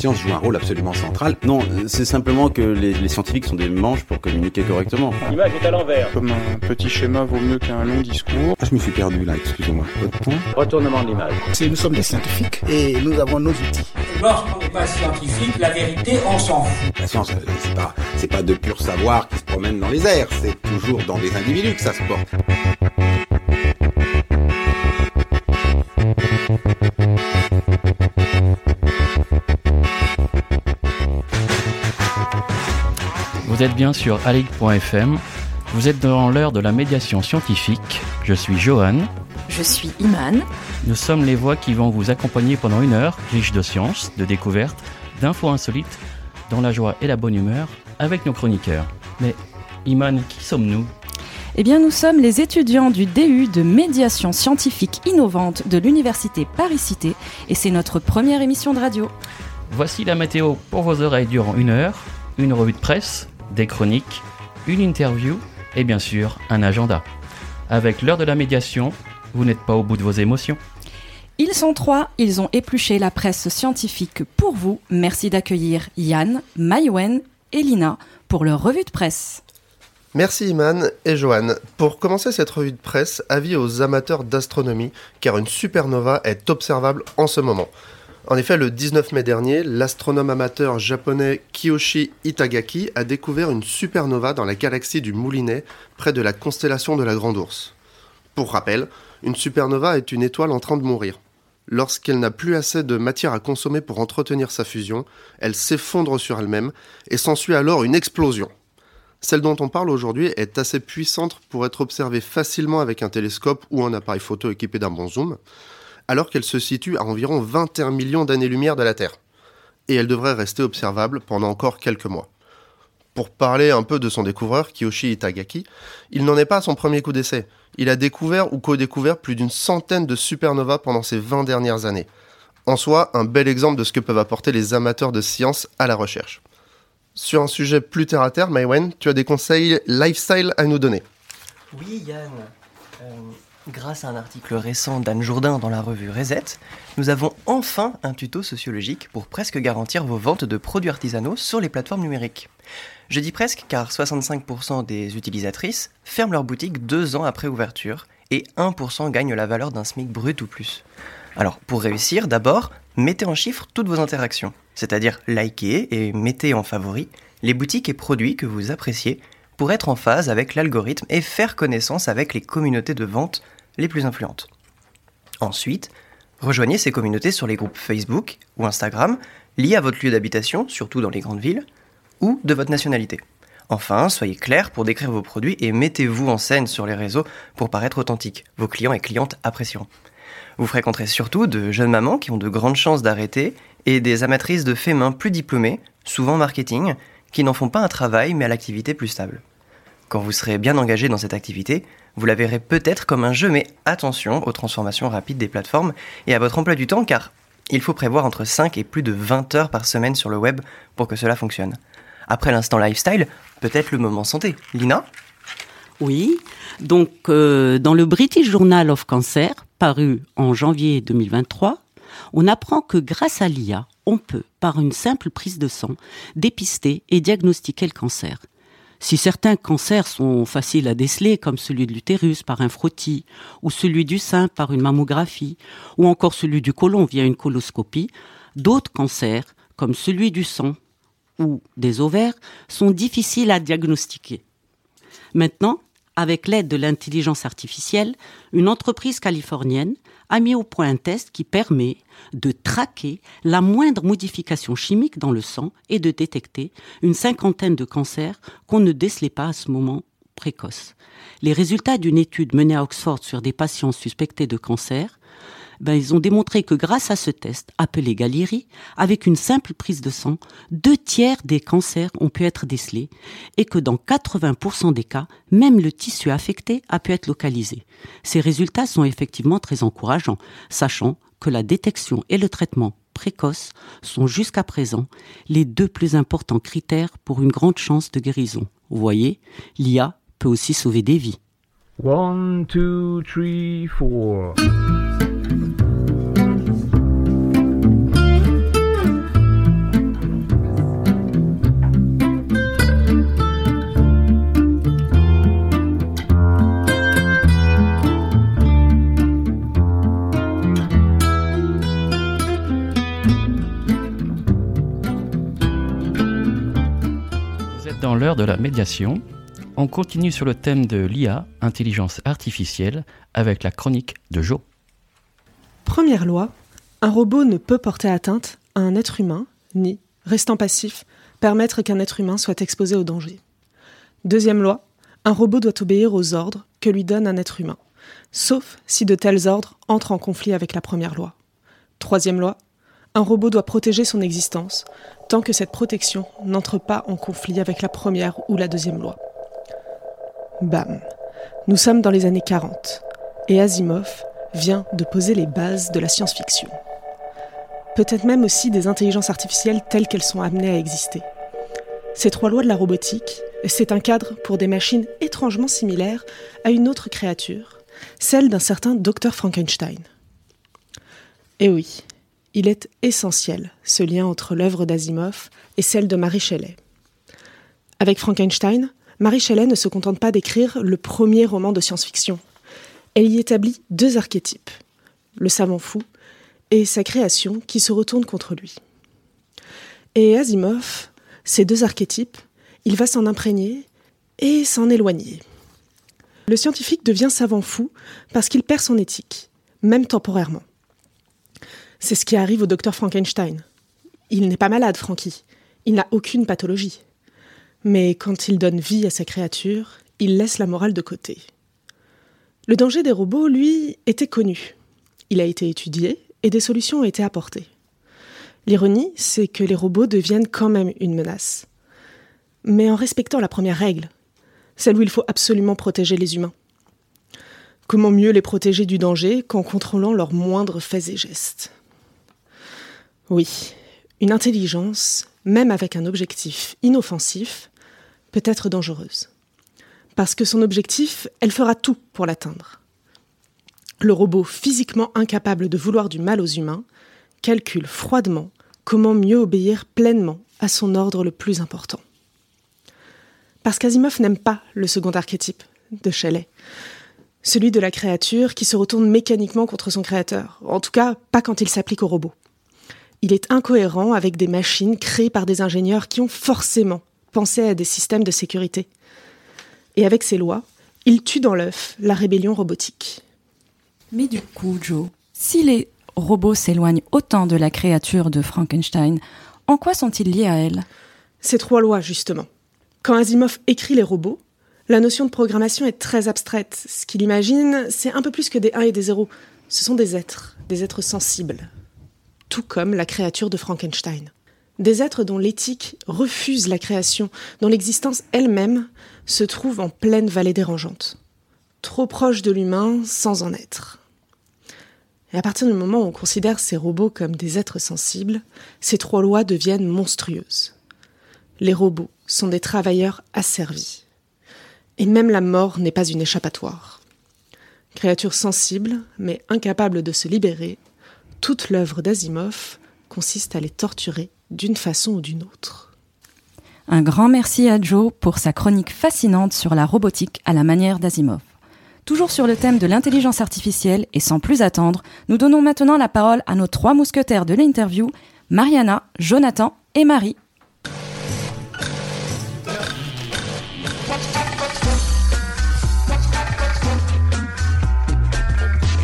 science joue un rôle absolument central. Non, c'est simplement que les scientifiques sont des manches pour communiquer correctement. L'image est à l'envers. Comme un petit schéma vaut mieux qu'un long discours. Ah, je me suis perdu là, excusez-moi. Retournement de l'image. Si nous sommes des scientifiques et nous avons nos outils. Lorsqu'on n'est pas scientifique, la vérité, on s'en fout. La science, c'est pas de pur savoir qui se promène dans les airs, c'est toujours dans des individus que ça se porte. Vous êtes bien sur Aligre.fm, vous êtes dans l'heure de la médiation scientifique. Je suis Johann. Je suis Imane. Nous sommes les voix qui vont vous accompagner pendant une heure, riche de sciences, de découvertes, d'infos insolites, dans la joie et la bonne humeur, avec nos chroniqueurs. Mais Imane, qui sommes-nous ? Eh bien, nous sommes les étudiants du DU de médiation scientifique innovante de l'université Paris-Cité, et c'est notre première émission de radio. Voici la météo pour vos oreilles durant une heure, une revue de presse, des chroniques, une interview et bien sûr un agenda. Avec l'heure de la médiation, vous n'êtes pas au bout de vos émotions. Ils sont trois, ils ont épluché la presse scientifique pour vous. Merci d'accueillir Yann, Maïwenn et Lina pour leur revue de presse. Merci Imane et Johann. Pour commencer cette revue de presse, avis aux amateurs d'astronomie, car une supernova est observable en ce moment. En effet, le 19 mai dernier, l'astronome amateur japonais Kiyoshi Itagaki a découvert une supernova dans la galaxie du Moulinet, près de la constellation de la Grande Ourse. Pour rappel, une supernova est une étoile en train de mourir. Lorsqu'elle n'a plus assez de matière à consommer pour entretenir sa fusion, elle s'effondre sur elle-même et s'ensuit alors une explosion. Celle dont on parle aujourd'hui est assez puissante pour être observée facilement avec un télescope ou un appareil photo équipé d'un bon zoom, alors qu'elle se situe à environ 21 millions d'années-lumière de la Terre. Et elle devrait rester observable pendant encore quelques mois. Pour parler un peu de son découvreur, Kiyoshi Itagaki, il n'en est pas à son premier coup d'essai. Il a découvert ou co-découvert plus d'une centaine de supernovas pendant ces 20 dernières années. En soi, un bel exemple de ce que peuvent apporter les amateurs de science à la recherche. Sur un sujet plus terre-à-terre, Maïwenn, tu as des conseils lifestyle à nous donner. Oui, Yann. Grâce à un article récent d'Anne Jourdain dans la revue Reset, nous avons enfin un tuto sociologique pour presque garantir vos ventes de produits artisanaux sur les plateformes numériques. Je dis presque car 65% des utilisatrices ferment leur boutique 2 ans après ouverture et 1% gagnent la valeur d'un SMIC brut ou plus. Alors pour réussir, d'abord, mettez en chiffres toutes vos interactions, c'est-à-dire likez et mettez en favori les boutiques et produits que vous appréciez pour être en phase avec l'algorithme et faire connaissance avec les communautés de vente les plus influentes. Ensuite, rejoignez ces communautés sur les groupes Facebook ou Instagram liés à votre lieu d'habitation, surtout dans les grandes villes, ou de votre nationalité. Enfin, soyez clair pour décrire vos produits et mettez-vous en scène sur les réseaux pour paraître authentique. Vos clients et clientes apprécieront. Vous fréquenterez surtout de jeunes mamans qui ont de grandes chances d'arrêter et des amatrices de faits main plus diplômées, souvent marketing, qui n'en font pas un travail mais à l'activité plus stable. Quand vous serez bien engagé dans cette activité, vous la verrez peut-être comme un jeu, mais attention aux transformations rapides des plateformes et à votre emploi du temps, car il faut prévoir entre 5 et plus de 20 heures par semaine sur le web pour que cela fonctionne. Après l'instant lifestyle, peut-être le moment santé. Lina ? Oui, donc dans le British Journal of Cancer, paru en janvier 2023, on apprend que grâce à l'IA, on peut, par une simple prise de sang, dépister et diagnostiquer le cancer. Si certains cancers sont faciles à déceler, comme celui de l'utérus par un frottis, ou celui du sein par une mammographie, ou encore celui du côlon via une coloscopie, d'autres cancers, comme celui du sang ou des ovaires, sont difficiles à diagnostiquer. Maintenant, avec l'aide de l'intelligence artificielle, une entreprise californienne a mis au point un test qui permet de traquer la moindre modification chimique dans le sang et de détecter une cinquantaine de cancers qu'on ne décelait pas à ce moment précoce. Les résultats d'une étude menée à Oxford sur des patients suspectés de cancer, ils ont démontré que grâce à ce test, appelé Galerie, avec une simple prise de sang, 2/3 des cancers ont pu être décelés et que dans 80% des cas, même le tissu affecté a pu être localisé. Ces résultats sont effectivement très encourageants, sachant que la détection et le traitement précoce sont jusqu'à présent les deux plus importants critères pour une grande chance de guérison. Vous voyez, l'IA peut aussi sauver des vies. 1, 2, 3, 4... dans l'heure de la médiation, on continue sur le thème de l'IA, intelligence artificielle, avec la chronique de Jo. Première loi, un robot ne peut porter atteinte à un être humain, ni, restant passif, permettre qu'un être humain soit exposé au danger. Deuxième loi, un robot doit obéir aux ordres que lui donne un être humain, sauf si de tels ordres entrent en conflit avec la première loi. Troisième loi, un robot doit protéger son existence tant que cette protection n'entre pas en conflit avec la première ou la deuxième loi. Bam, nous sommes dans les années 40 et Asimov vient de poser les bases de la science-fiction. Peut-être même aussi des intelligences artificielles telles qu'elles sont amenées à exister. Ces trois lois de la robotique, c'est un cadre pour des machines étrangement similaires à une autre créature, celle d'un certain Dr Frankenstein. Et oui, il est essentiel ce lien entre l'œuvre d'Asimov et celle de Mary Shelley. Avec Frankenstein, Mary Shelley ne se contente pas d'écrire le premier roman de science-fiction. Elle y établit deux archétypes, le savant fou et sa création qui se retourne contre lui. Et Asimov, ces deux archétypes, il va s'en imprégner et s'en éloigner. Le scientifique devient savant fou parce qu'il perd son éthique, même temporairement. C'est ce qui arrive au docteur Frankenstein. Il n'est pas malade, Frankie. Il n'a aucune pathologie. Mais quand il donne vie à sa créature, il laisse la morale de côté. Le danger des robots, lui, était connu. Il a été étudié et des solutions ont été apportées. L'ironie, c'est que les robots deviennent quand même une menace. Mais en respectant la première règle, celle où il faut absolument protéger les humains. Comment mieux les protéger du danger qu'en contrôlant leurs moindres faits et gestes ? Oui, une intelligence, même avec un objectif inoffensif, peut être dangereuse. Parce que son objectif, elle fera tout pour l'atteindre. Le robot physiquement incapable de vouloir du mal aux humains calcule froidement comment mieux obéir pleinement à son ordre le plus important. Parce qu'Asimov n'aime pas le second archétype de Shelley, celui de la créature qui se retourne mécaniquement contre son créateur, en tout cas pas quand il s'applique au robot. Il est incohérent avec des machines créées par des ingénieurs qui ont forcément pensé à des systèmes de sécurité. Et avec ses lois, il tue dans l'œuf la rébellion robotique. Mais du coup, Joe, si les robots s'éloignent autant de la créature de Frankenstein, en quoi sont-ils liés à elle ? Ces trois lois, justement. Quand Asimov écrit les robots, la notion de programmation est très abstraite. Ce qu'il imagine, c'est un peu plus que des 1 et des 0. Ce sont des êtres sensibles. Tout comme la créature de Frankenstein. Des êtres dont l'éthique refuse la création, dont l'existence elle-même se trouve en pleine vallée dérangeante. Trop proche de l'humain sans en être. Et à partir du moment où on considère ces robots comme des êtres sensibles, ces trois lois deviennent monstrueuses. Les robots sont des travailleurs asservis. Et même la mort n'est pas une échappatoire. Créature sensible, mais incapable de se libérer, toute l'œuvre d'Asimov consiste à les torturer d'une façon ou d'une autre. Un grand merci à Joe pour sa chronique fascinante sur la robotique à la manière d'Asimov. Toujours sur le thème de l'intelligence artificielle et sans plus attendre, nous donnons maintenant la parole à nos trois mousquetaires de l'interview, Mariana, Jonathan et Marie.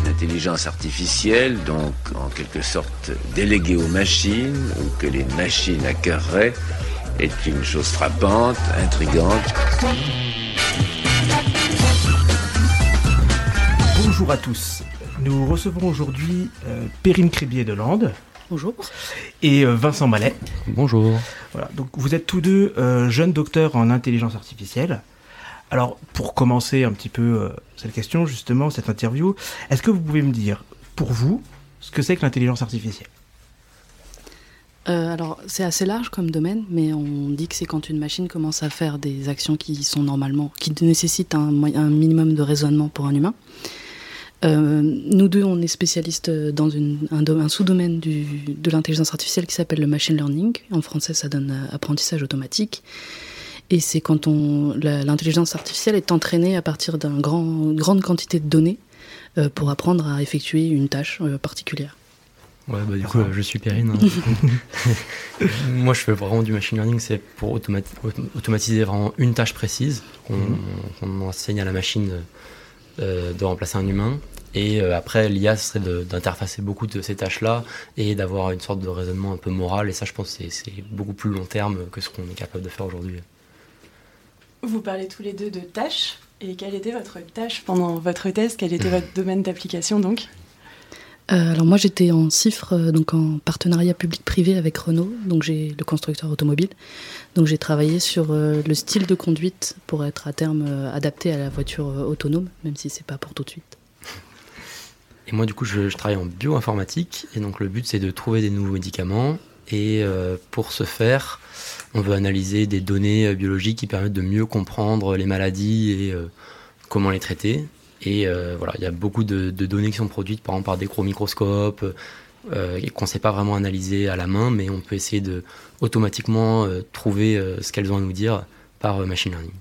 Intelligence artificielle, donc en quelque sorte déléguée aux machines, ou que les machines acquerraient, est une chose frappante, intrigante. Bonjour à tous, nous recevons aujourd'hui Perrine Cribier-Delande. Bonjour. Et Vincent Mallet. Bonjour. Voilà, donc vous êtes tous deux jeunes docteurs en intelligence artificielle. Alors, pour commencer un petit peu cette question, justement, cette interview, est-ce que vous pouvez me dire, pour vous, ce que c'est que l'intelligence artificielle ? Alors, c'est assez large comme domaine, mais on dit que c'est quand une machine commence à faire des actions qui sont normalement, qui nécessitent un minimum de raisonnement pour un humain. Nous deux, on est spécialistes dans un sous-domaine de l'intelligence artificielle qui s'appelle le machine learning. En français, ça donne apprentissage automatique. Et c'est quand l'intelligence artificielle est entraînée à partir d'une grande quantité de données pour apprendre à effectuer une tâche particulière. Ouais, bah, du coup, je suis Perrine. Moi, je fais vraiment du machine learning, c'est pour automatiser vraiment une tâche précise qu'on enseigne à la machine de remplacer un humain. Et après, l'IA, ce serait d'interfacer beaucoup de ces tâches-là et d'avoir une sorte de raisonnement un peu moral. Et ça, je pense que c'est beaucoup plus long terme que ce qu'on est capable de faire aujourd'hui. Vous parlez tous les deux de tâches. Et quelle était votre tâche pendant votre thèse ? Quel était votre domaine d'application, donc ? Alors moi j'étais en CIFRE, donc en partenariat public-privé avec Renault, donc j'ai le constructeur automobile. Donc j'ai travaillé sur le style de conduite pour être à terme adapté à la voiture autonome, même si c'est pas pour tout de suite. Et moi du coup je travaille en bioinformatique, et donc le but c'est de trouver des nouveaux médicaments, et pour ce faire on veut analyser des données biologiques qui permettent de mieux comprendre les maladies et comment les traiter. Et voilà, il y a beaucoup de données qui sont produites par exemple par des gros microscopes et qu'on ne sait pas vraiment analyser à la main, mais on peut essayer de automatiquement trouver ce qu'elles ont à nous dire par machine learning.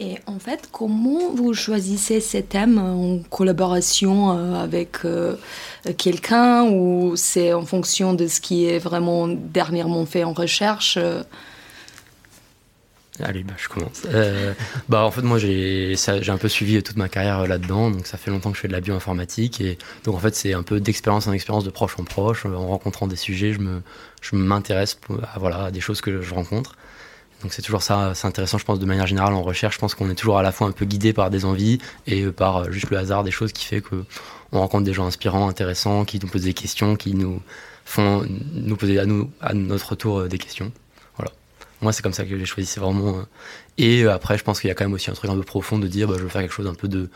Et en fait, comment vous choisissez ces thèmes en collaboration avec quelqu'un, ou c'est en fonction de ce qui est vraiment dernièrement fait en recherche ? Allez, bah, je commence. En fait, moi, j'ai un peu suivi toute ma carrière là-dedans. Donc, ça fait longtemps que je fais de la bioinformatique. Et donc, en fait, c'est un peu d'expérience en expérience, de proche en proche. En rencontrant des sujets, je m'intéresse à des choses que je rencontre. Donc, c'est toujours ça. C'est intéressant, je pense, de manière générale, en recherche. Je pense qu'on est toujours à la fois un peu guidé par des envies et par juste le hasard des choses qui fait qu'on rencontre des gens inspirants, intéressants, qui nous posent des questions, qui nous font nous poser à notre tour des questions. Moi, c'est comme ça que j'ai choisi, c'est vraiment... Et après, je pense qu'il y a quand même aussi un truc un peu profond de dire, je veux faire quelque chose un peu de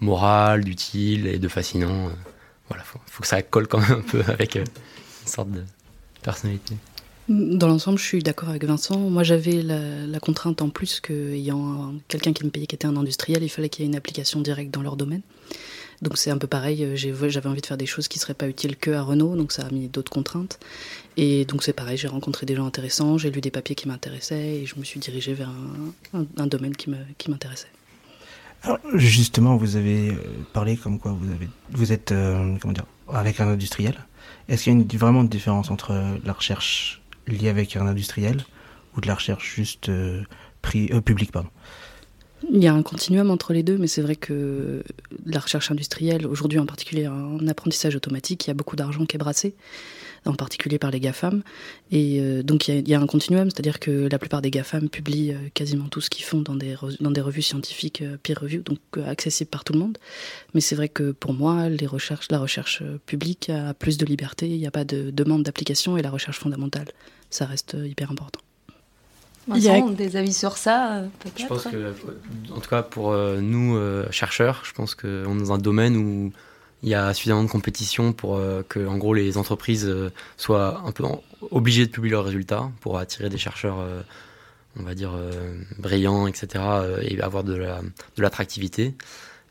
moral, d'utile et de fascinant. Voilà, faut que ça colle quand même un peu avec une sorte de personnalité. Dans l'ensemble, je suis d'accord avec Vincent. Moi, j'avais la contrainte en plus qu'ayant quelqu'un qui me payait, qui était un industriel, il fallait qu'il y ait une application directe dans leur domaine. Donc c'est un peu pareil, j'avais envie de faire des choses qui ne seraient pas utiles qu'à Renault, donc ça a mis d'autres contraintes. Et donc c'est pareil, j'ai rencontré des gens intéressants, j'ai lu des papiers qui m'intéressaient et je me suis dirigée vers un domaine qui m'intéressait. Alors justement, vous avez parlé comme quoi vous êtes avec un industriel. Est-ce qu'il y a vraiment une différence entre la recherche liée avec un industriel ou de la recherche juste publique, pardon ? Il y a un continuum entre les deux, mais c'est vrai que la recherche industrielle, aujourd'hui en particulier en apprentissage automatique, il y a beaucoup d'argent qui est brassé, en particulier par les GAFAM. Et donc il y a un continuum, c'est-à-dire que la plupart des GAFAM publient quasiment tout ce qu'ils font dans des revues scientifiques peer review, donc accessibles par tout le monde. Mais c'est vrai que pour moi, la recherche publique a plus de liberté, il n'y a pas de demande d'application et la recherche fondamentale, ça reste hyper important. Vincent, des avis sur ça, peut-être ? Je pense que, en tout cas pour nous, chercheurs, je pense qu'on est dans un domaine où il y a suffisamment de compétition pour que, en gros, les entreprises soient un peu obligées de publier leurs résultats pour attirer des chercheurs, on va dire, brillants, etc., et avoir de l'attractivité.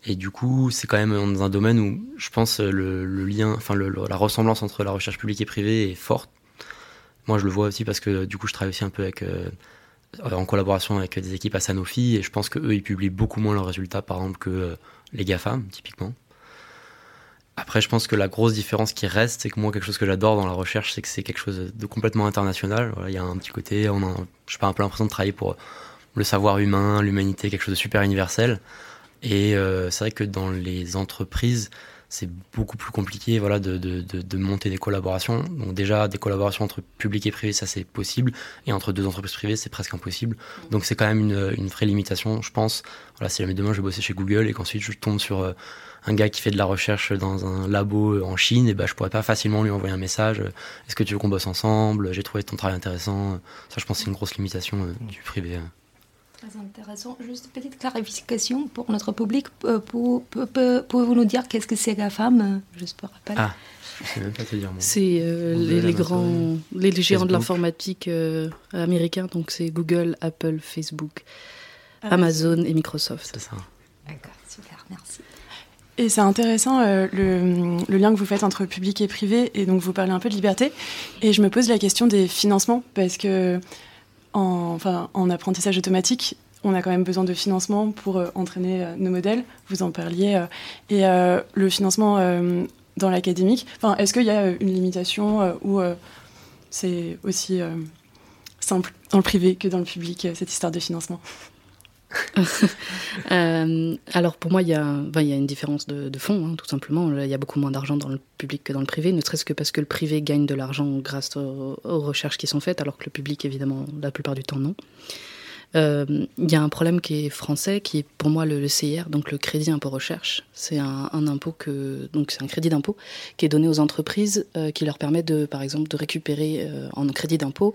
Et du coup, c'est quand même dans un domaine où, je pense, le lien, enfin, la ressemblance entre la recherche publique et privée est forte. Moi, je le vois aussi parce que, du coup, je travaille aussi un peu avec... en collaboration avec des équipes à Sanofi, et je pense qu'eux, ils publient beaucoup moins leurs résultats, par exemple, que les GAFAM, typiquement. Après, je pense que la grosse différence qui reste, c'est que moi, quelque chose que j'adore dans la recherche, c'est que c'est quelque chose de complètement international. Voilà, il y a un petit côté, on a, je sais pas, un peu l'impression de travailler pour le savoir humain, l'humanité, quelque chose de super universel. Et c'est vrai que dans les entreprises, c'est beaucoup plus compliqué de monter des collaborations. Donc déjà, des collaborations entre public et privé, ça c'est possible. Et entre deux entreprises privées, c'est presque impossible. Donc c'est quand même une vraie limitation, je pense. Voilà, si jamais demain je vais bosser chez Google et qu'ensuite je tombe sur un gars qui fait de la recherche dans un labo en Chine, et je pourrais pas facilement lui envoyer un message. Est-ce que tu veux qu'on bosse ensemble ? J'ai trouvé ton travail intéressant. Ça, je pense que c'est une grosse limitation du privé. Très intéressant. Juste une petite clarification pour notre public. Pouvez-vous nous dire qu'est-ce que c'est GAFAM ? Juste pour rappel. Ah, je ne sais même pas te dire. C'est les géants Facebook. De l'informatique américains. Donc c'est Google, Apple, Facebook, Amazon et Microsoft. C'est ça. D'accord, super, merci. Et c'est intéressant le lien que vous faites entre public et privé. Et donc vous parlez un peu de liberté. Et je me pose la question des financements parce que... En apprentissage automatique, on a quand même besoin de financement pour entraîner nos modèles, vous en parliez. Et le financement dans l'académique. Enfin, est-ce qu'il y a une limitation où c'est aussi simple dans le privé que dans le public, cette histoire de financement? Alors pour moi il y a une différence de fonds, hein, tout simplement. Il y a beaucoup moins d'argent dans le public que dans le privé, ne serait-ce que parce que le privé gagne de l'argent grâce aux recherches qui sont faites, alors que le public évidemment la plupart du temps non. Il y a un problème qui est français, qui est pour moi le CIR, donc le crédit impôt recherche. C'est un impôt c'est un crédit d'impôt qui est donné aux entreprises qui leur permet de, par exemple, de récupérer en crédit d'impôt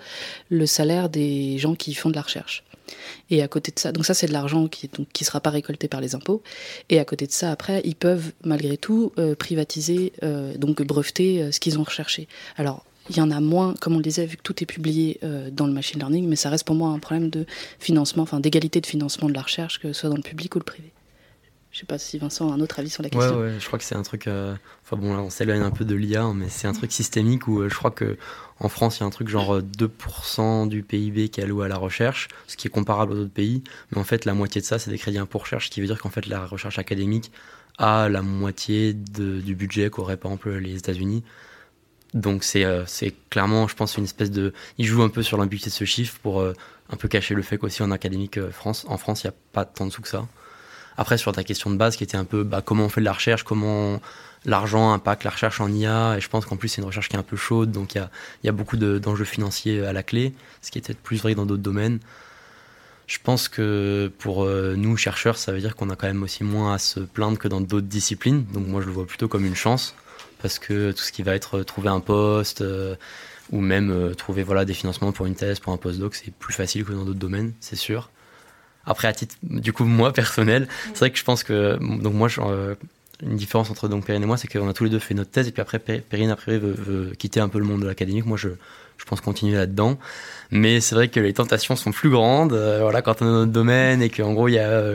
le salaire des gens qui font de la recherche. Et à côté de ça, donc ça c'est de l'argent qui sera pas récolté par les impôts. Et à côté de ça, après, ils peuvent malgré tout privatiser, donc breveter ce qu'ils ont recherché. Alors il y en a moins, comme on le disait, vu que tout est publié dans le machine learning, mais ça reste pour moi un problème de financement, enfin d'égalité de financement de la recherche, que ce soit dans le public ou le privé. Je ne sais pas si Vincent a un autre avis sur la question. Ouais, je crois que c'est un truc... là, on s'éloigne un peu de l'IA, mais c'est un truc systémique où je crois qu'en France, il y a un truc genre 2% du PIB qui est alloué à la recherche, ce qui est comparable aux autres pays. Mais en fait, la moitié de ça, c'est des crédits impôts recherche, ce qui veut dire qu'en fait, la recherche académique a la moitié du budget qu'auraient, par exemple, les États-Unis. Donc c'est clairement, je pense, une espèce de... Ils jouent un peu sur l'ambiguïté de ce chiffre pour un peu cacher le fait qu'aussi en académique France, en France, il n'y a pas tant de sous que ça. Après, sur ta question de base qui était un peu comment on fait de la recherche, comment l'argent impacte la recherche en IA, et je pense qu'en plus c'est une recherche qui est un peu chaude, donc il y a beaucoup d'enjeux financiers à la clé, ce qui est peut-être plus vrai que dans d'autres domaines. Je pense que pour nous, chercheurs, ça veut dire qu'on a quand même aussi moins à se plaindre que dans d'autres disciplines, donc moi je le vois plutôt comme une chance, parce que tout ce qui va être trouver un poste ou même trouver des financements pour une thèse, pour un postdoc, c'est plus facile que dans d'autres domaines, c'est sûr. Après, à titre, du coup, moi, personnel, c'est vrai que je pense que... Donc moi, une différence entre Perrine et moi, c'est qu'on a tous les deux fait notre thèse, et puis après, Perrine, après, veut quitter un peu le monde de l'académique. Moi, je pense continuer là-dedans. Mais c'est vrai que les tentations sont plus grandes quand on est dans notre domaine, et qu'en gros, il y a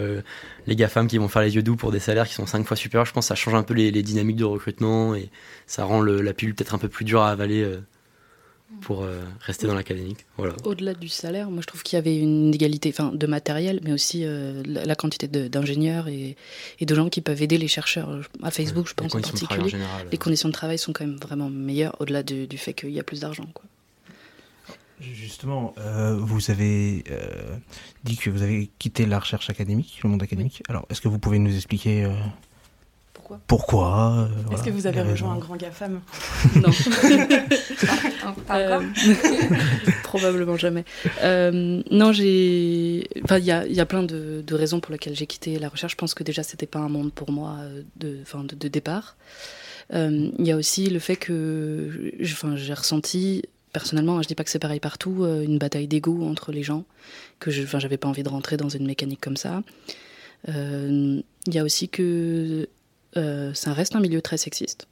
les GAFAM qui vont faire les yeux doux pour des salaires qui sont 5 fois supérieurs. Je pense que ça change un peu les dynamiques de recrutement, et ça rend la pilule peut-être un peu plus dure à avaler... pour rester dans l'académique. Voilà. Au-delà du salaire, moi je trouve qu'il y avait une inégalité de matériel, mais aussi la quantité d'ingénieurs et de gens qui peuvent aider les chercheurs. À Facebook, je pense en particulier, les conditions de travail sont quand même vraiment meilleures, au-delà du fait qu'il y a plus d'argent, quoi. Justement, vous avez dit que vous avez quitté la recherche académique, le monde académique. Alors, est-ce que vous pouvez nous expliquer... Pourquoi Est-ce que vous avez rejoint un grand GAFAM? Non. Pas encore. Probablement jamais. Non, il y a plein de raisons pour lesquelles j'ai quitté la recherche. Je pense que déjà, c'était pas un monde pour moi de départ. Il y a aussi le fait que j'ai ressenti... Personnellement, je dis pas que c'est pareil partout, une bataille d'ego entre les gens, que j'avais pas envie de rentrer dans une mécanique comme ça. Il y a aussi que... ça reste un milieu très sexiste,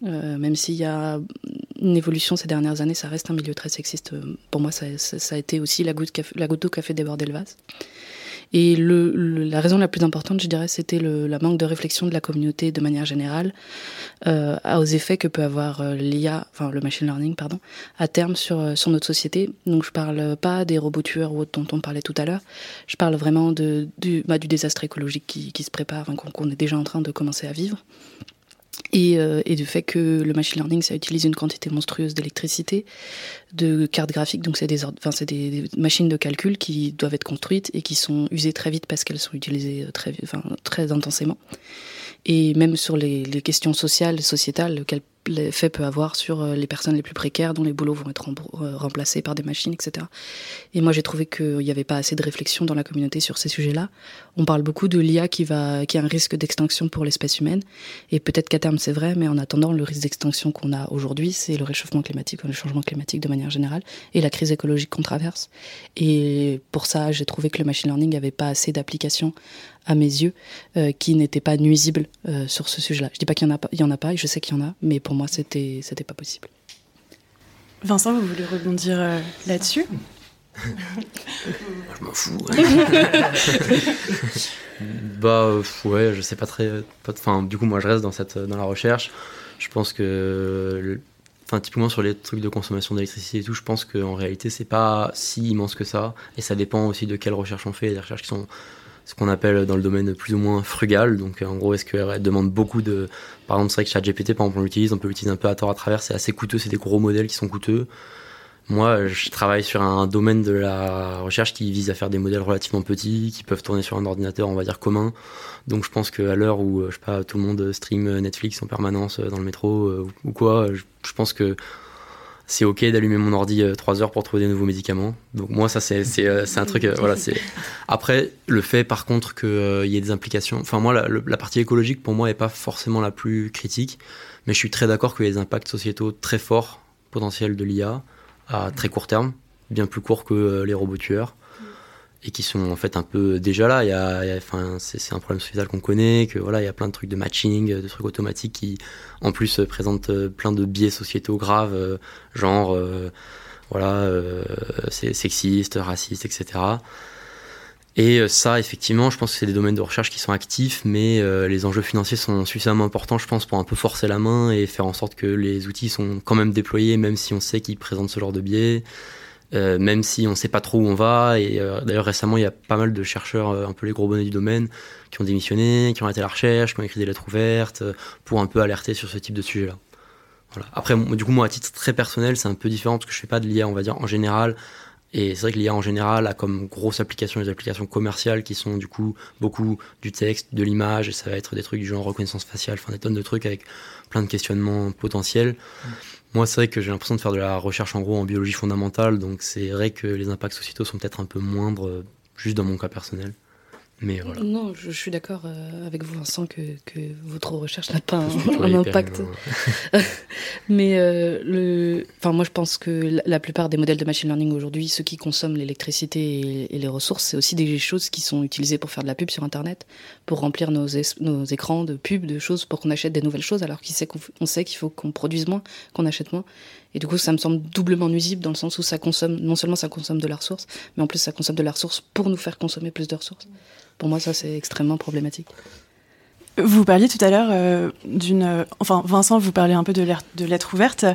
même s'il y a une évolution ces dernières années, ça reste un milieu très sexiste. Pour moi, ça a été aussi la goutte d'eau qui a fait déborder le vase. Et la raison la plus importante, je dirais, c'était la manque de réflexion de la communauté de manière générale aux effets que peut avoir l'IA, le machine learning, à terme sur notre société. Donc je parle pas des robots tueurs ou autres dont on parlait tout à l'heure, je parle vraiment du désastre écologique qui se prépare, qu'on est déjà en train de commencer à vivre. Et du fait que le machine learning, ça utilise une quantité monstrueuse d'électricité, de cartes graphiques, donc c'est des machines de calcul qui doivent être construites et qui sont usées très vite parce qu'elles sont utilisées très intensément. Et même sur les questions sociales, sociétales, quel effet peut avoir sur les personnes les plus précaires dont les boulots vont être remplacés par des machines, etc. Et moi, j'ai trouvé qu'il n'y avait pas assez de réflexion dans la communauté sur ces sujets-là. On parle beaucoup de l'IA qui a un risque d'extinction pour l'espèce humaine. Et peut-être qu'à terme, c'est vrai, mais en attendant, le risque d'extinction qu'on a aujourd'hui, c'est le réchauffement climatique, le changement climatique de manière générale, et la crise écologique qu'on traverse. Et pour ça, j'ai trouvé que le machine learning n'avait pas assez d'applications à mes yeux, qui n'étaient pas nuisibles sur ce sujet-là. Je ne dis pas qu'il n'y en a pas, et je sais qu'il y en a, mais pour moi, c'était pas possible. Vincent, vous voulez rebondir là-dessus? Je m'en fous. Je sais pas très... du coup, moi, je reste dans la recherche. Je pense que... typiquement sur les trucs de consommation d'électricité et tout, je pense qu'en réalité, c'est pas si immense que ça. Et ça dépend aussi de quelle recherche on fait. Il y a des recherches qui sont ce qu'on appelle dans le domaine plus ou moins frugal. Donc en gros, est-ce qu'elle demande beaucoup de... Par exemple, c'est vrai que ChatGPT, par exemple, on peut l'utiliser un peu à tort à travers, c'est assez coûteux, c'est des gros modèles qui sont coûteux. Moi, je travaille sur un domaine de la recherche qui vise à faire des modèles relativement petits, qui peuvent tourner sur un ordinateur, on va dire, commun. Donc je pense qu'à l'heure où, je sais pas, tout le monde stream Netflix en permanence dans le métro ou quoi, je pense que c'est ok d'allumer mon ordi 3 heures pour trouver des nouveaux médicaments. Donc moi, ça, c'est un truc... voilà, c'est... Après, le fait, par contre, qu'il y ait des implications... Enfin, moi, la partie écologique, pour moi, n'est pas forcément la plus critique, mais je suis très d'accord qu'il y a des impacts sociétaux très forts, potentiels de l'IA, à très court terme, bien plus court que les robots tueurs, et qui sont en fait un peu déjà là. Enfin, c'est un problème sociétal qu'on connaît, que voilà, il y a plein de trucs de matching, de trucs automatiques qui, en plus, présentent plein de biais sociétaux graves, genre, voilà, c'est sexiste, raciste, etc. Et ça, effectivement, je pense que c'est des domaines de recherche qui sont actifs, mais les enjeux financiers sont suffisamment importants, je pense, pour un peu forcer la main et faire en sorte que les outils sont quand même déployés, même si on sait qu'ils présentent ce genre de biais, même si on ne sait pas trop où on va. Et d'ailleurs, récemment, il y a pas mal de chercheurs, un peu les gros bonnets du domaine, qui ont démissionné, qui ont arrêté la recherche, qui ont écrit des lettres ouvertes, pour un peu alerter sur ce type de sujet-là. Voilà. Après, du coup, moi, à titre très personnel, c'est un peu différent, parce que je ne fais pas de l'IA, on va dire, en général. Et c'est vrai que l'IA en général a comme grosse application les applications commerciales qui sont du coup beaucoup du texte, de l'image, et ça va être des trucs du genre reconnaissance faciale, enfin des tonnes de trucs avec plein de questionnements potentiels. Mmh. Moi, c'est vrai que j'ai l'impression de faire de la recherche en gros en biologie fondamentale, donc c'est vrai que les impacts sociétaux sont peut-être un peu moindres, juste dans mon cas personnel. Mais voilà. Non, je suis d'accord avec vous, Vincent, que votre recherche n'a pas un impact. Mais moi, je pense que la plupart des modèles de machine learning aujourd'hui, ceux qui consomment l'électricité et les ressources, c'est aussi des choses qui sont utilisées pour faire de la pub sur Internet, pour remplir nos écrans de pub, de choses, pour qu'on achète des nouvelles choses, alors qu'on sait qu'il faut qu'on produise moins, qu'on achète moins. Et du coup, ça me semble doublement nuisible dans le sens où ça consomme, non seulement ça consomme de la ressource, mais en plus ça consomme de la ressource pour nous faire consommer plus de ressources. Pour moi, ça, c'est extrêmement problématique. Vous parliez tout à l'heure Vincent, vous parliez un peu de lettres ouvertes,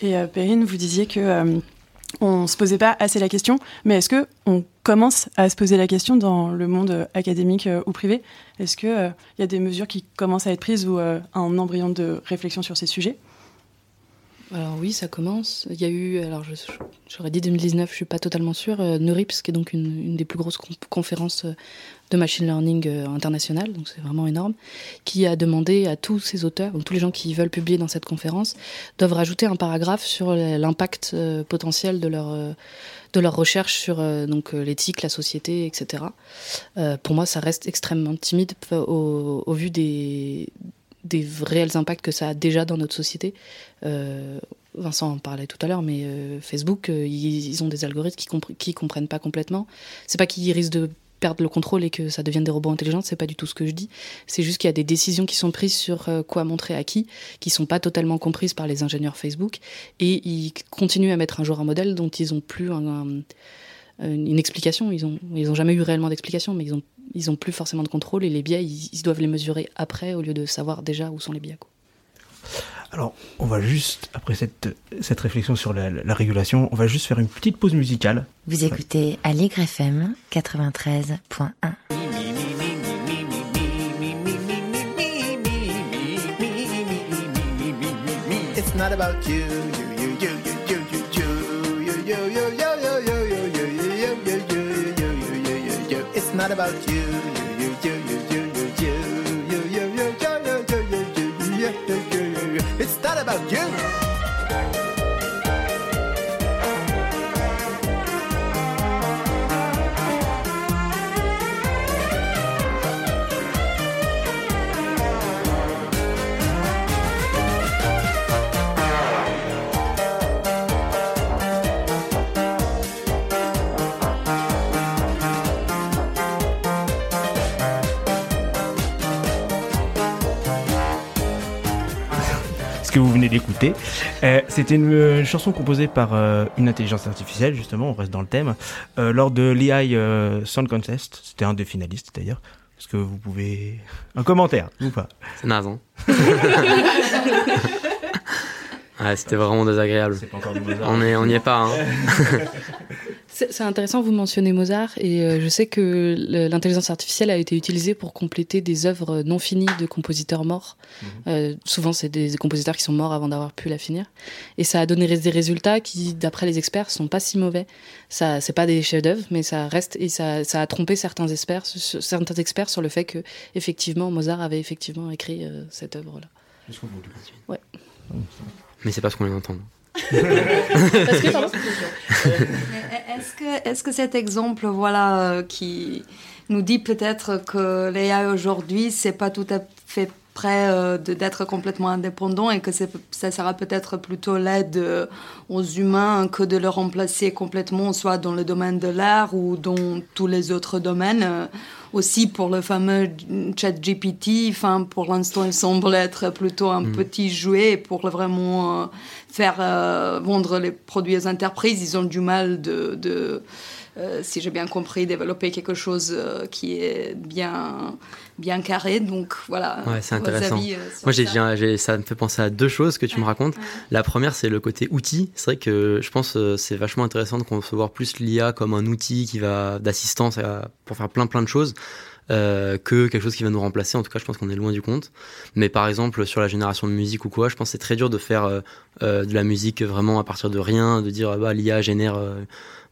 et Perrine, vous disiez que on se posait pas assez la question, mais est-ce que on commence à se poser la question dans le monde académique ou privé? Est-ce que y a des mesures qui commencent à être prises ou un embryon de réflexion sur ces sujets? Alors oui, ça commence. Il y a eu, alors j'aurais dit 2019, je suis pas totalement sûre, NeurIPS, qui est donc une des plus grosses conférences de machine learning internationale, donc c'est vraiment énorme, qui a demandé à tous ces auteurs, donc tous les gens qui veulent publier dans cette conférence, doivent rajouter un paragraphe sur l'impact potentiel de leur recherche sur l'éthique, la société, etc. Pour moi, ça reste extrêmement timide au vu des réels impacts que ça a déjà dans notre société. Vincent en parlait tout à l'heure, mais Facebook, ils ont des algorithmes qui comprennent pas complètement. C'est pas qu'ils risquent de perdre le contrôle et que ça devienne des robots intelligents, c'est pas du tout ce que je dis. C'est juste qu'il y a des décisions qui sont prises sur quoi montrer à qui sont pas totalement comprises par les ingénieurs Facebook, et ils continuent à mettre un jour un modèle dont ils ont plus une explication. Ils ont jamais eu réellement d'explication, mais ils ont plus forcément de contrôle, et les biais, ils doivent les mesurer après au lieu de savoir déjà où sont les biais, quoi. Alors, on va juste, après cette réflexion sur la régulation, on va juste faire une petite pause musicale. Vous écoutez Aligre FM 93.1. It's not about you, not about you, you. It's not about you. Vous venez d'écouter. C'était une chanson composée par une intelligence artificielle, justement, on reste dans le thème, lors de l'AI Sound Contest. C'était un des finalistes, d'ailleurs. Est-ce que vous pouvez... Un commentaire, ou pas? C'est navrant. Ouais, c'était vraiment désagréable. On n'y est pas, hein. C'est intéressant, vous mentionnez Mozart, et je sais que l'intelligence artificielle a été utilisée pour compléter des œuvres non finies de compositeurs morts. Souvent, c'est des compositeurs qui sont morts avant d'avoir pu la finir. Et ça a donné des résultats qui, d'après les experts, sont pas si mauvais. Ça, c'est pas des chefs-d'œuvre, mais ça reste, et ça a trompé certains experts sur le fait que, effectivement, Mozart avait effectivement écrit cette œuvre-là. Est-ce qu'on peut le dire ? Ouais. Mais c'est pas ce qu'on les entend. Parce que, est-ce que cet exemple, voilà, qui nous dit peut-être que l'IA aujourd'hui, c'est pas tout à fait prêt d'être complètement indépendant et que ça sera peut-être plutôt l'aide aux humains que de le remplacer complètement, soit dans le domaine de l'art ou dans tous les autres domaines. Aussi pour le fameux ChatGPT, enfin pour l'instant il semble être plutôt un petit jouet pour vraiment faire vendre les produits aux entreprises. Ils ont du mal de si j'ai bien compris, développer quelque chose qui est bien carré. Donc voilà. Ouais, c'est intéressant. Avis, moi ça me fait penser à deux choses que tu me racontes. La première, c'est le côté outil. C'est vrai que je pense c'est vachement intéressant de concevoir plus l'IA comme un outil qui va d'assistance pour faire plein de choses. Que quelque chose qui va nous remplacer. En tout cas, je pense qu'on est loin du compte. Mais par exemple, sur la génération de musique ou quoi, je pense que c'est très dur de faire de la musique vraiment à partir de rien, de dire l'IA génère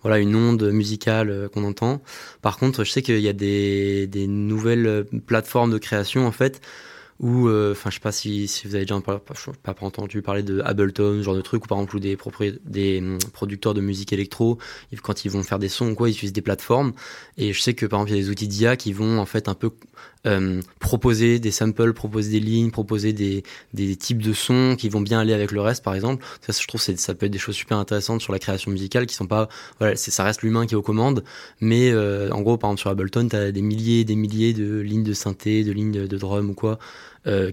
voilà, une onde musicale qu'on entend. Par contre, je sais qu'il y a des nouvelles plateformes de création en fait, où, enfin, je sais pas si vous avez déjà pas entendu parler de Ableton, ce genre de truc, ou par exemple, où des producteurs de musique électro, quand ils vont faire des sons ou quoi, ils utilisent des plateformes. Et je sais que, par exemple, il y a des outils d'IA qui vont, en fait, un peu, proposer des samples, proposer des lignes, proposer des types de sons qui vont bien aller avec le reste, par exemple. Ça, je trouve, ça peut être des choses super intéressantes sur la création musicale qui sont pas, voilà, ça reste l'humain qui est aux commandes. Mais, en gros, par exemple, sur Ableton, t'as des milliers et des milliers de lignes de synthé, de lignes de drum ou quoi.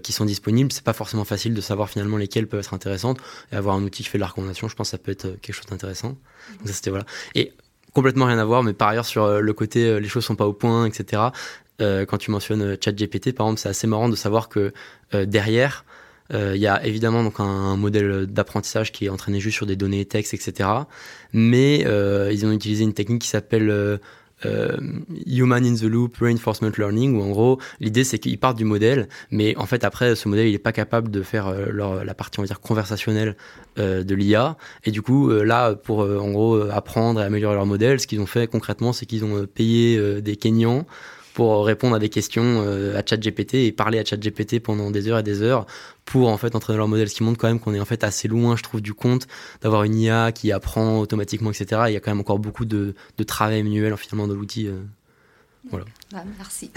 Qui sont disponibles, c'est pas forcément facile de savoir finalement lesquelles peuvent être intéressantes, et avoir un outil qui fait de la recommandation, je pense que ça peut être quelque chose d'intéressant. Donc ça, c'était voilà. Et complètement rien à voir, mais par ailleurs sur le côté les choses sont pas au point, etc. Quand tu mentionnes ChatGPT, par exemple, c'est assez marrant de savoir que derrière, il y a évidemment donc un modèle d'apprentissage qui est entraîné juste sur des données textes, etc. Mais ils ont utilisé une technique qui s'appelle Human in the Loop Reinforcement Learning, où en gros l'idée c'est qu'ils partent du modèle, mais en fait après ce modèle il est pas capable de faire la partie on va dire conversationnelle de l'IA, et du coup là pour en gros apprendre et améliorer leur modèle, ce qu'ils ont fait concrètement c'est qu'ils ont payé des Kenyans pour répondre à des questions à ChatGPT et parler à ChatGPT pendant des heures et des heures pour en fait entraîner leur modèle, ce qui montre quand même qu'on est en fait assez loin, je trouve, du compte d'avoir une IA qui apprend automatiquement, etc. Il y a quand même encore beaucoup de travail manuel finalement de l'outil. Voilà. Ah, merci.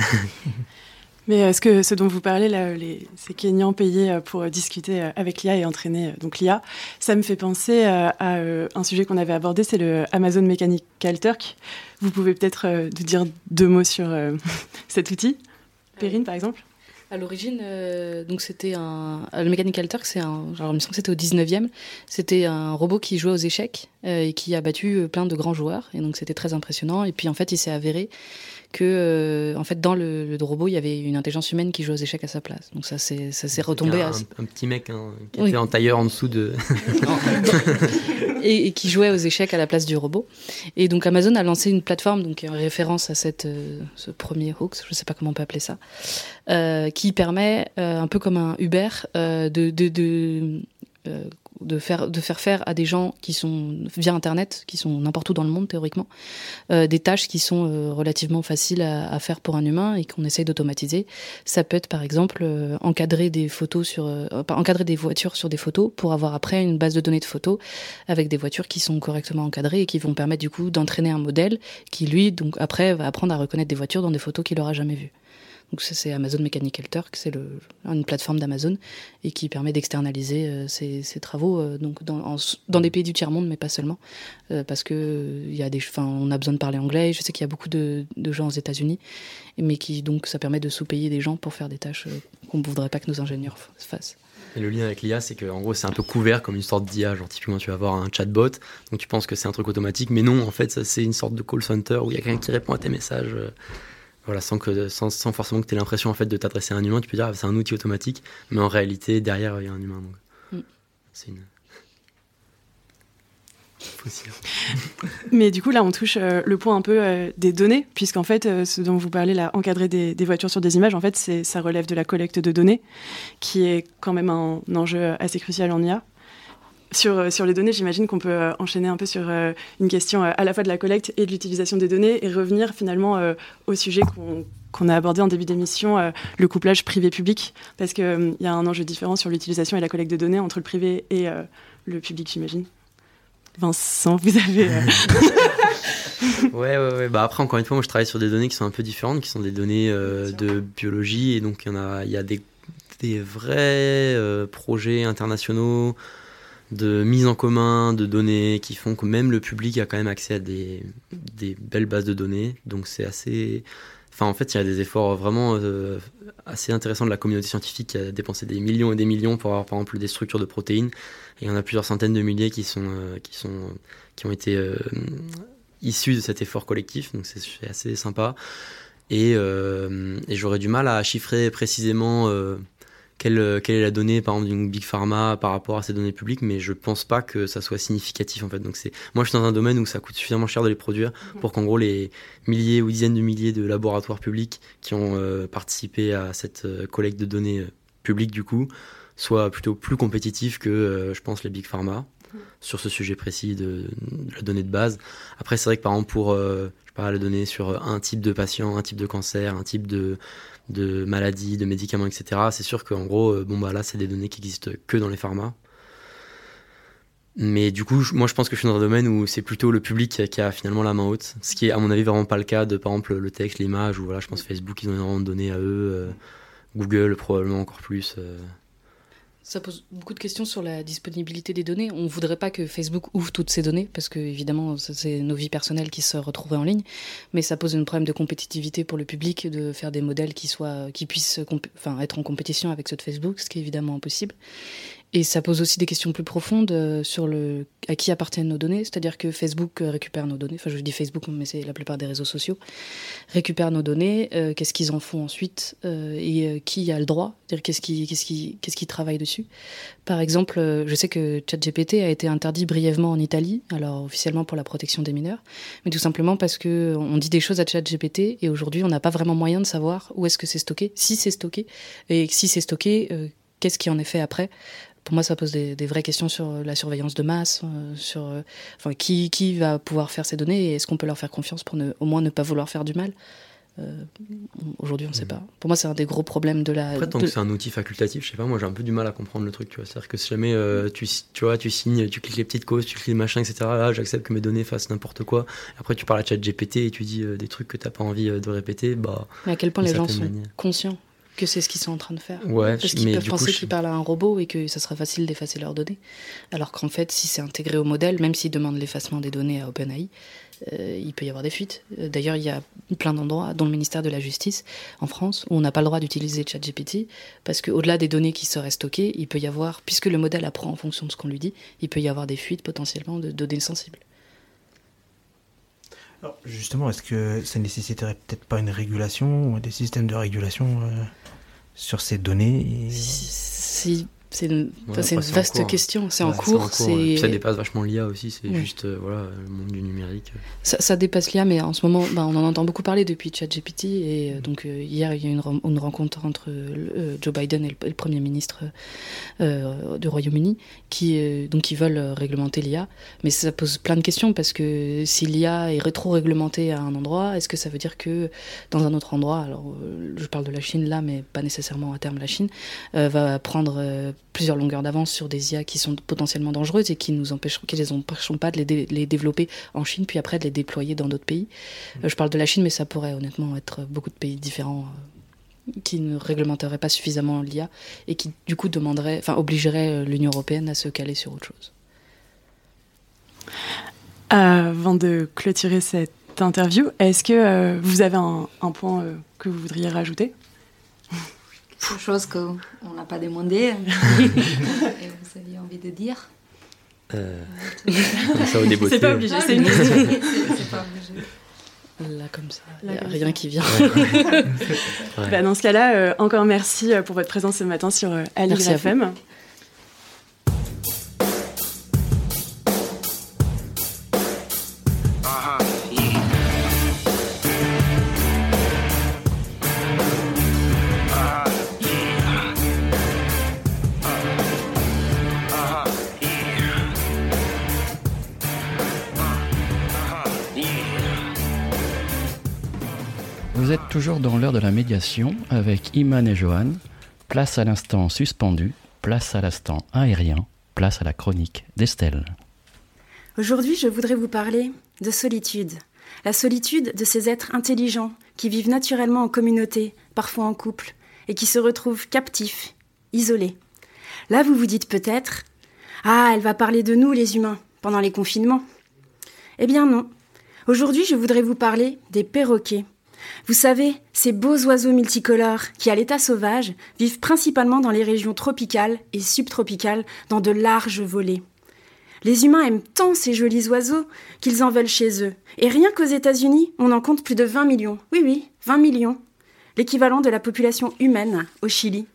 Mais est-ce que ce dont vous parlez, là, ces Kenyans payés pour discuter avec l'IA et entraîner donc l'IA, ça me fait penser à un sujet qu'on avait abordé, c'est le Amazon Mechanical Turk. Vous pouvez peut-être nous dire deux mots sur cet outil, Perrine, par exemple. À l'origine, donc c'était le Mechanical Turk, c'est genre, il me semble que c'était au 19e, c'était un robot qui jouait aux échecs et qui a battu plein de grands joueurs, et donc c'était très impressionnant. Et puis en fait, il s'est avéré que en fait dans le robot il y avait une intelligence humaine qui jouait aux échecs à sa place, donc ça s'est retombé un petit mec qui était en tailleur en dessous de et qui jouait aux échecs à la place du robot. Et donc Amazon a lancé une plateforme donc en référence à ce premier hoax, je sais pas comment on peut appeler ça, qui permet un peu comme un Uber de faire faire à des gens qui sont via internet, qui sont n'importe où dans le monde théoriquement, des tâches qui sont relativement faciles à faire pour un humain et qu'on essaye d'automatiser. Ça peut être par exemple encadrer des photos encadrer des voitures sur des photos pour avoir après une base de données de photos avec des voitures qui sont correctement encadrées et qui vont permettre du coup d'entraîner un modèle qui lui donc après va apprendre à reconnaître des voitures dans des photos qu'il n'aura jamais vues. Donc ça, c'est Amazon Mechanical Turk, c'est une plateforme d'Amazon et qui permet d'externaliser ces travaux donc dans des pays du tiers-monde, mais pas seulement, parce que on a besoin de parler anglais. Je sais qu'il y a beaucoup de gens aux États-Unis, mais donc ça permet de sous-payer des gens pour faire des tâches qu'on ne voudrait pas que nos ingénieurs fassent. Et le lien avec l'IA, c'est qu'en gros, c'est un peu couvert comme une sorte d'IA. Genre, typiquement, tu vas avoir un chatbot, donc tu penses que c'est un truc automatique, mais non, en fait, ça, c'est une sorte de call center où il y a quelqu'un qui répond à tes messages. Voilà, sans forcément que tu aies l'impression en fait, de t'adresser à un humain, tu peux dire c'est un outil automatique, mais en réalité, derrière, il y a un humain. Donc. C'est une... Mais du coup, là, on touche le point un peu des données, puisqu'en fait, ce dont vous parlez, là, encadrer des voitures sur des images, en fait, ça relève de la collecte de données, qui est quand même un enjeu assez crucial en IA. Sur les données, j'imagine qu'on peut enchaîner un peu sur une question à la fois de la collecte et de l'utilisation des données, et revenir finalement au sujet qu'on a abordé en début d'émission, le couplage privé-public, parce qu'il y a un enjeu différent sur l'utilisation et la collecte de données entre le privé et le public, j'imagine. Vincent, vous avez... Ouais. Bah après, encore une fois, moi, je travaille sur des données qui sont un peu différentes, qui sont des données de biologie, et donc il y a des vrais projets internationaux de mise en commun de données qui font que même le public a quand même accès à des belles bases de données. Donc c'est assez... Enfin, en fait, il y a des efforts vraiment assez intéressants de la communauté scientifique qui a dépensé des millions et des millions pour avoir, par exemple, des structures de protéines. Et il y en a plusieurs centaines de milliers qui ont été issus de cet effort collectif. Donc c'est assez sympa. Et j'aurais du mal à chiffrer précisément... Quelle est la donnée, par exemple, d'une Big Pharma par rapport à ces données publiques, mais je pense pas que ça soit significatif, en fait. Donc moi, je suis dans un domaine où ça coûte suffisamment cher de les produire pour qu'en gros, les milliers ou dizaines de milliers de laboratoires publics qui ont participé à cette collecte de données publiques, du coup, soient plutôt plus compétitifs que, je pense, les Big Pharma sur ce sujet précis de la donnée de base. Après, c'est vrai que, par exemple, pour la donnée sur un type de patient, un type de cancer, un type de maladies, de médicaments, etc. C'est sûr qu'en gros, là, c'est des données qui existent que dans les pharmas. Mais du coup, moi, je pense que je suis dans un domaine où c'est plutôt le public qui a finalement la main haute, ce qui est, à mon avis, vraiment pas le cas de, par exemple, le texte, l'image, ou voilà, je pense Facebook, ils ont énormément de données à eux, Google, probablement encore plus... Ça pose beaucoup de questions sur la disponibilité des données. On ne voudrait pas que Facebook ouvre toutes ces données, parce que évidemment, c'est nos vies personnelles qui se retrouveraient en ligne. Mais ça pose un problème de compétitivité pour le public, de faire des modèles qui puissent être en compétition avec ceux de Facebook, ce qui est évidemment impossible. Et ça pose aussi des questions plus profondes sur à qui appartiennent nos données, c'est-à-dire que Facebook récupère nos données, enfin je dis Facebook mais c'est la plupart des réseaux sociaux, récupère nos données, qu'est-ce qu'ils en font ensuite et qui a le droit, c'est-à-dire qu'est-ce qui travaille dessus. Par exemple, je sais que ChatGPT a été interdit brièvement en Italie, alors officiellement pour la protection des mineurs, mais tout simplement parce qu'on dit des choses à ChatGPT et aujourd'hui on n'a pas vraiment moyen de savoir où est-ce que c'est stocké, si c'est stocké, et si c'est stocké, qu'est-ce qui en est fait après. Pour moi, ça pose des vraies questions sur la surveillance de masse, qui va pouvoir faire ces données et est-ce qu'on peut leur faire confiance pour au moins ne pas vouloir faire du mal. Aujourd'hui, on ne sait pas. Pour moi, c'est un des gros problèmes de la... Après, que c'est un outil facultatif, je sais pas, moi j'ai un peu du mal à comprendre le truc, tu vois. C'est-à-dire que si jamais tu signes, tu cliques les petites causes, tu cliques les machins, etc., là, j'accepte que mes données fassent n'importe quoi. Après, tu parles à ChatGPT et tu dis des trucs que tu n'as pas envie de répéter, Mais à quel point les gens sont conscients que c'est ce qu'ils sont en train de faire. Ouais, parce qu'ils peuvent penser qu'ils parlent à un robot et que ça sera facile d'effacer leurs données. Alors qu'en fait, si c'est intégré au modèle, même s'ils demandent l'effacement des données à OpenAI, il peut y avoir des fuites. D'ailleurs, il y a plein d'endroits, dont le ministère de la Justice, en France, où on n'a pas le droit d'utiliser ChatGPT, parce qu'au-delà des données qui seraient stockées, il peut y avoir, puisque le modèle apprend en fonction de ce qu'on lui dit, il peut y avoir des fuites potentiellement de données sensibles. Alors justement, est-ce que ça nécessiterait peut-être pas une régulation ou des systèmes de régulation sur ces données et... Si, c'est une vaste question. C'est en cours. Puis ça dépasse vachement l'IA aussi. C'est juste le monde du numérique. Ça dépasse l'IA, mais en ce moment, on en entend beaucoup parler depuis ChatGPT. Et donc hier, il y a une rencontre entre Joe Biden et le Premier ministre du Royaume-Uni, qui veulent réglementer l'IA. Mais ça pose plein de questions parce que si l'IA est trop réglementée à un endroit, est-ce que ça veut dire que dans un autre endroit, alors je parle de la Chine là, mais pas nécessairement à terme la Chine, va prendre plusieurs longueurs d'avance sur des IA qui sont potentiellement dangereuses et qui les empêcheront pas de les développer en Chine, puis après de les déployer dans d'autres pays. Je parle de la Chine, mais ça pourrait honnêtement être beaucoup de pays différents qui ne réglementeraient pas suffisamment l'IA et qui du coup obligeraient l'Union européenne à se caler sur autre chose. Avant de clôturer cette interview, est-ce que vous avez un point que vous voudriez rajouter ? Chose qu'on n'a pas demandé et vous aviez envie de dire ça au c'est pas obligé, c'est une question. C'est pas obligé. Là, comme ça, il n'y a rien qui vient. Ouais. Dans ce cas-là, encore merci pour votre présence ce matin sur Aligre FM. Vous êtes toujours dans l'heure de la médiation avec Imane et Johann. Place à l'instant suspendu, place à l'instant aérien, place à la chronique d'Estelle. Aujourd'hui, je voudrais vous parler de solitude. La solitude de ces êtres intelligents qui vivent naturellement en communauté, parfois en couple, et qui se retrouvent captifs, isolés. Là, vous vous dites peut-être « Ah, elle va parler de nous, les humains, pendant les confinements ». Eh bien non. Aujourd'hui, je voudrais vous parler des perroquets. Vous savez, ces beaux oiseaux multicolores qui, à l'état sauvage, vivent principalement dans les régions tropicales et subtropicales dans de larges volées. Les humains aiment tant ces jolis oiseaux qu'ils en veulent chez eux. Et rien qu'aux États-Unis, on en compte plus de 20 millions. Oui, 20 millions. L'équivalent de la population humaine au Chili.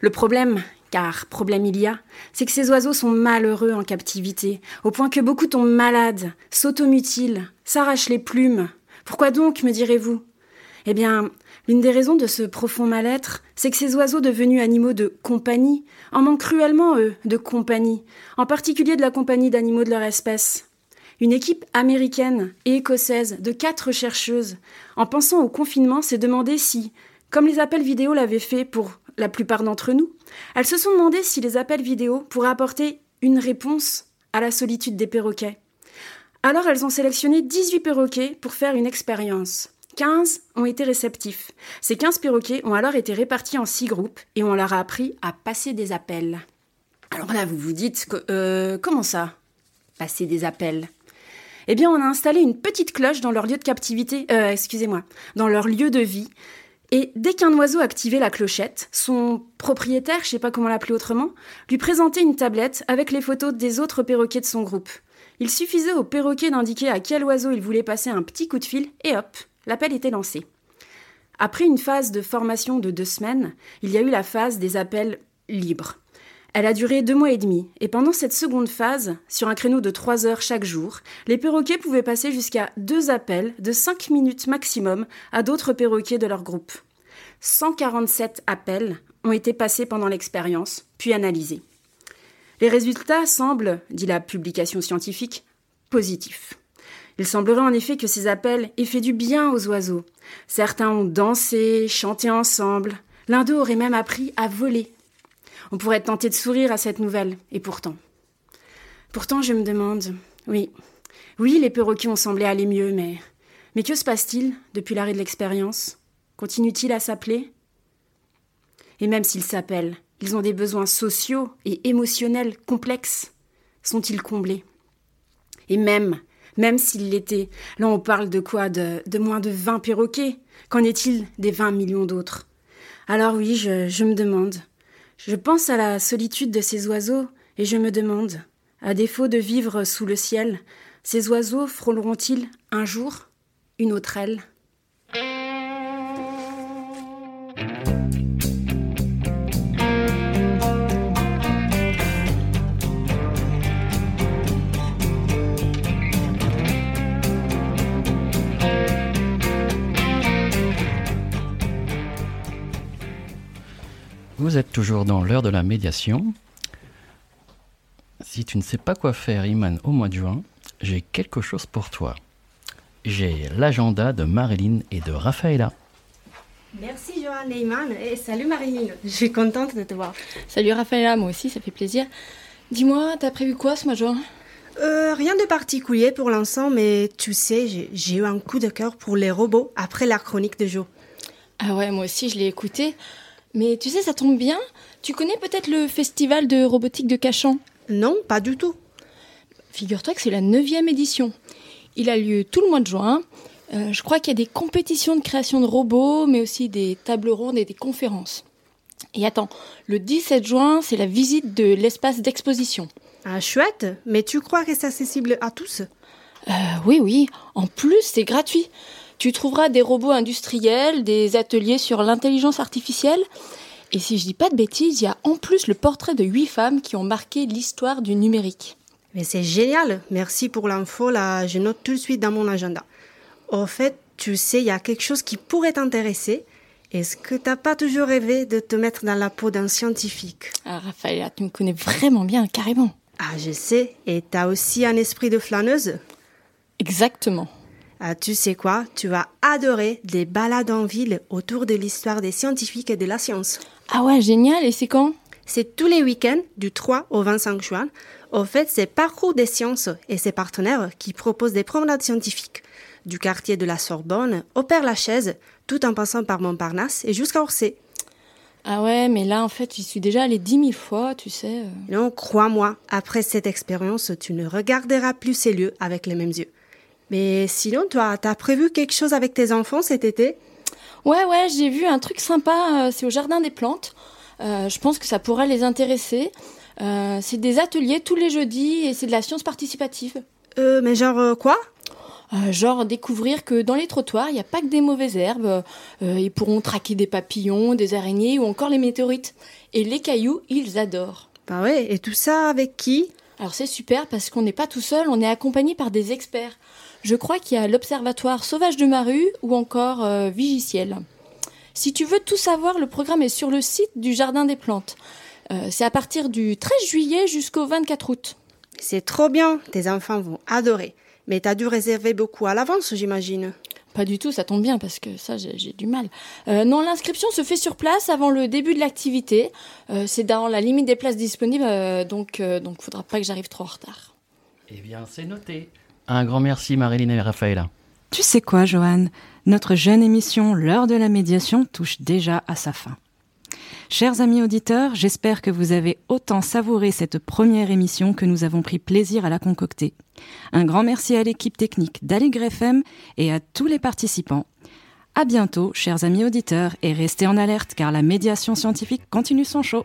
Le problème, car problème il y a, c'est que ces oiseaux sont malheureux en captivité, au point que beaucoup tombent malades, s'automutilent, s'arrachent les plumes. Pourquoi donc, me direz-vous ? Eh bien, l'une des raisons de ce profond mal-être, c'est que ces oiseaux devenus animaux de compagnie en manquent cruellement, eux, de compagnie, en particulier de la compagnie d'animaux de leur espèce. Une équipe américaine et écossaise de 4 chercheuses, en pensant au confinement, s'est demandé si, comme les appels vidéo l'avaient fait pour la plupart d'entre nous, elles se sont demandé si les appels vidéo pourraient apporter une réponse à la solitude des perroquets. Alors elles ont sélectionné 18 perroquets pour faire une expérience. 15 ont été réceptifs. Ces 15 perroquets ont alors été répartis en 6 groupes et on leur a appris à passer des appels. Alors là, vous vous dites que, comment ça, passer des appels ? Eh bien, on a installé une petite cloche dans leur lieu de captivité, dans leur lieu de vie. Et dès qu'un oiseau activait la clochette, son propriétaire, je ne sais pas comment l'appeler autrement, lui présentait une tablette avec les photos des autres perroquets de son groupe. Il suffisait au perroquet d'indiquer à quel oiseau il voulait passer un petit coup de fil et hop, l'appel était lancé. Après une phase de formation de 2 semaines, il y a eu la phase des appels libres. Elle a duré 2 mois et demi, et pendant cette seconde phase, sur un créneau de 3 heures chaque jour, les perroquets pouvaient passer jusqu'à 2 appels de 5 minutes maximum à d'autres perroquets de leur groupe. 147 appels ont été passés pendant l'expérience, puis analysés. Les résultats semblent, dit la publication scientifique, positifs. Il semblerait en effet que ces appels aient fait du bien aux oiseaux. Certains ont dansé, chanté ensemble, l'un d'eux aurait même appris à voler. On pourrait tenter de sourire à cette nouvelle, et pourtant. Pourtant, je me demande, oui, les perroquets ont semblé aller mieux, mais que se passe-t-il depuis l'arrêt de l'expérience ? Continuent-ils à s'appeler ? Et même s'ils s'appellent, ils ont des besoins sociaux et émotionnels complexes. Sont-ils comblés ? Et même s'ils l'étaient, là on parle de quoi ? De moins de 20 perroquets ? Qu'en est-il des 20 millions d'autres ? Alors oui, je me demande. Je pense à la solitude de ces oiseaux et je me demande, à défaut de vivre sous le ciel, ces oiseaux frôleront-ils un jour une autre aile ? Vous êtes toujours dans l'heure de la médiation. Si tu ne sais pas quoi faire, Imane, au mois de juin, j'ai quelque chose pour toi. J'ai l'agenda de Maryline et de Raffaëla. Merci Johann et Imane. Et salut Maryline, je suis contente de te voir. Salut Raffaëla, moi aussi, ça fait plaisir. Dis-moi, t'as prévu quoi ce mois de juin ? Rien de particulier pour l'instant, mais tu sais, j'ai eu un coup de cœur pour les robots après la chronique de Jo. Ah ouais, moi aussi, je l'ai écouté. Mais tu sais, ça tombe bien, tu connais peut-être le festival de robotique de Cachan ? Non, pas du tout. Figure-toi que c'est la 9e édition. Il a lieu tout le mois de juin. Je crois qu'il y a des compétitions de création de robots, mais aussi des tables rondes et des conférences. Et attends, le 17 juin, c'est la visite de l'espace d'exposition. Ah chouette, mais tu crois que c'est accessible à tous ? Oui, en plus c'est gratuit. Tu trouveras des robots industriels, des ateliers sur l'intelligence artificielle. Et si je dis pas de bêtises, il y a en plus le portrait de 8 femmes qui ont marqué l'histoire du numérique. Mais c'est génial, merci pour l'info, là, je note tout de suite dans mon agenda. Au fait, tu sais, il y a quelque chose qui pourrait t'intéresser. Est-ce que t'as pas toujours rêvé de te mettre dans la peau d'un scientifique ? Ah, Raffaëla, tu me connais vraiment bien, carrément. Ah, je sais, et t'as aussi un esprit de flâneuse ? Exactement. Tu sais quoi, tu vas adorer des balades en ville autour de l'histoire des scientifiques et de la science. Ah ouais, génial, et c'est quand ? C'est tous les week-ends du 3 au 25 juin. Au fait, c'est Parcours des sciences et ses partenaires qui proposent des promenades scientifiques du quartier de la Sorbonne au Père-Lachaise, tout en passant par Montparnasse et jusqu'à Orsay. Ah ouais, mais là, en fait, j'y suis déjà allée 10 000 fois, tu sais. Non, crois-moi, après cette expérience, tu ne regarderas plus ces lieux avec les mêmes yeux. Mais sinon, toi, t'as prévu quelque chose avec tes enfants cet été ? Ouais, j'ai vu un truc sympa, c'est au Jardin des Plantes. Je pense que ça pourrait les intéresser. C'est des ateliers tous les jeudis et c'est de la science participative. Mais genre quoi ? Genre découvrir que dans les trottoirs, il n'y a pas que des mauvaises herbes. Ils pourront traquer des papillons, des araignées ou encore les météorites. Et les cailloux, ils adorent. Bah ouais, et tout ça avec qui ? Alors c'est super parce qu'on n'est pas tout seul, on est accompagné par des experts. Je crois qu'il y a l'Observatoire Sauvage de Maru ou encore Vigiciel. Si tu veux tout savoir, le programme est sur le site du Jardin des Plantes. C'est à partir du 13 juillet jusqu'au 24 août. C'est trop bien, tes enfants vont adorer. Mais t'as dû réserver beaucoup à l'avance, j'imagine. Pas du tout, ça tombe bien parce que ça, j'ai du mal. Non, l'inscription se fait sur place avant le début de l'activité. C'est dans la limite des places disponibles, donc faudra pas que j'arrive trop en retard. Eh bien, c'est noté. Un grand merci Maryline et Raffaëla. Tu sais quoi, Johann ? Notre jeune émission « L'heure de la médiation » touche déjà à sa fin. Chers amis auditeurs, j'espère que vous avez autant savouré cette première émission que nous avons pris plaisir à la concocter. Un grand merci à l'équipe technique d'Aligre FM et à tous les participants. À bientôt, chers amis auditeurs, et restez en alerte car la médiation scientifique continue son show.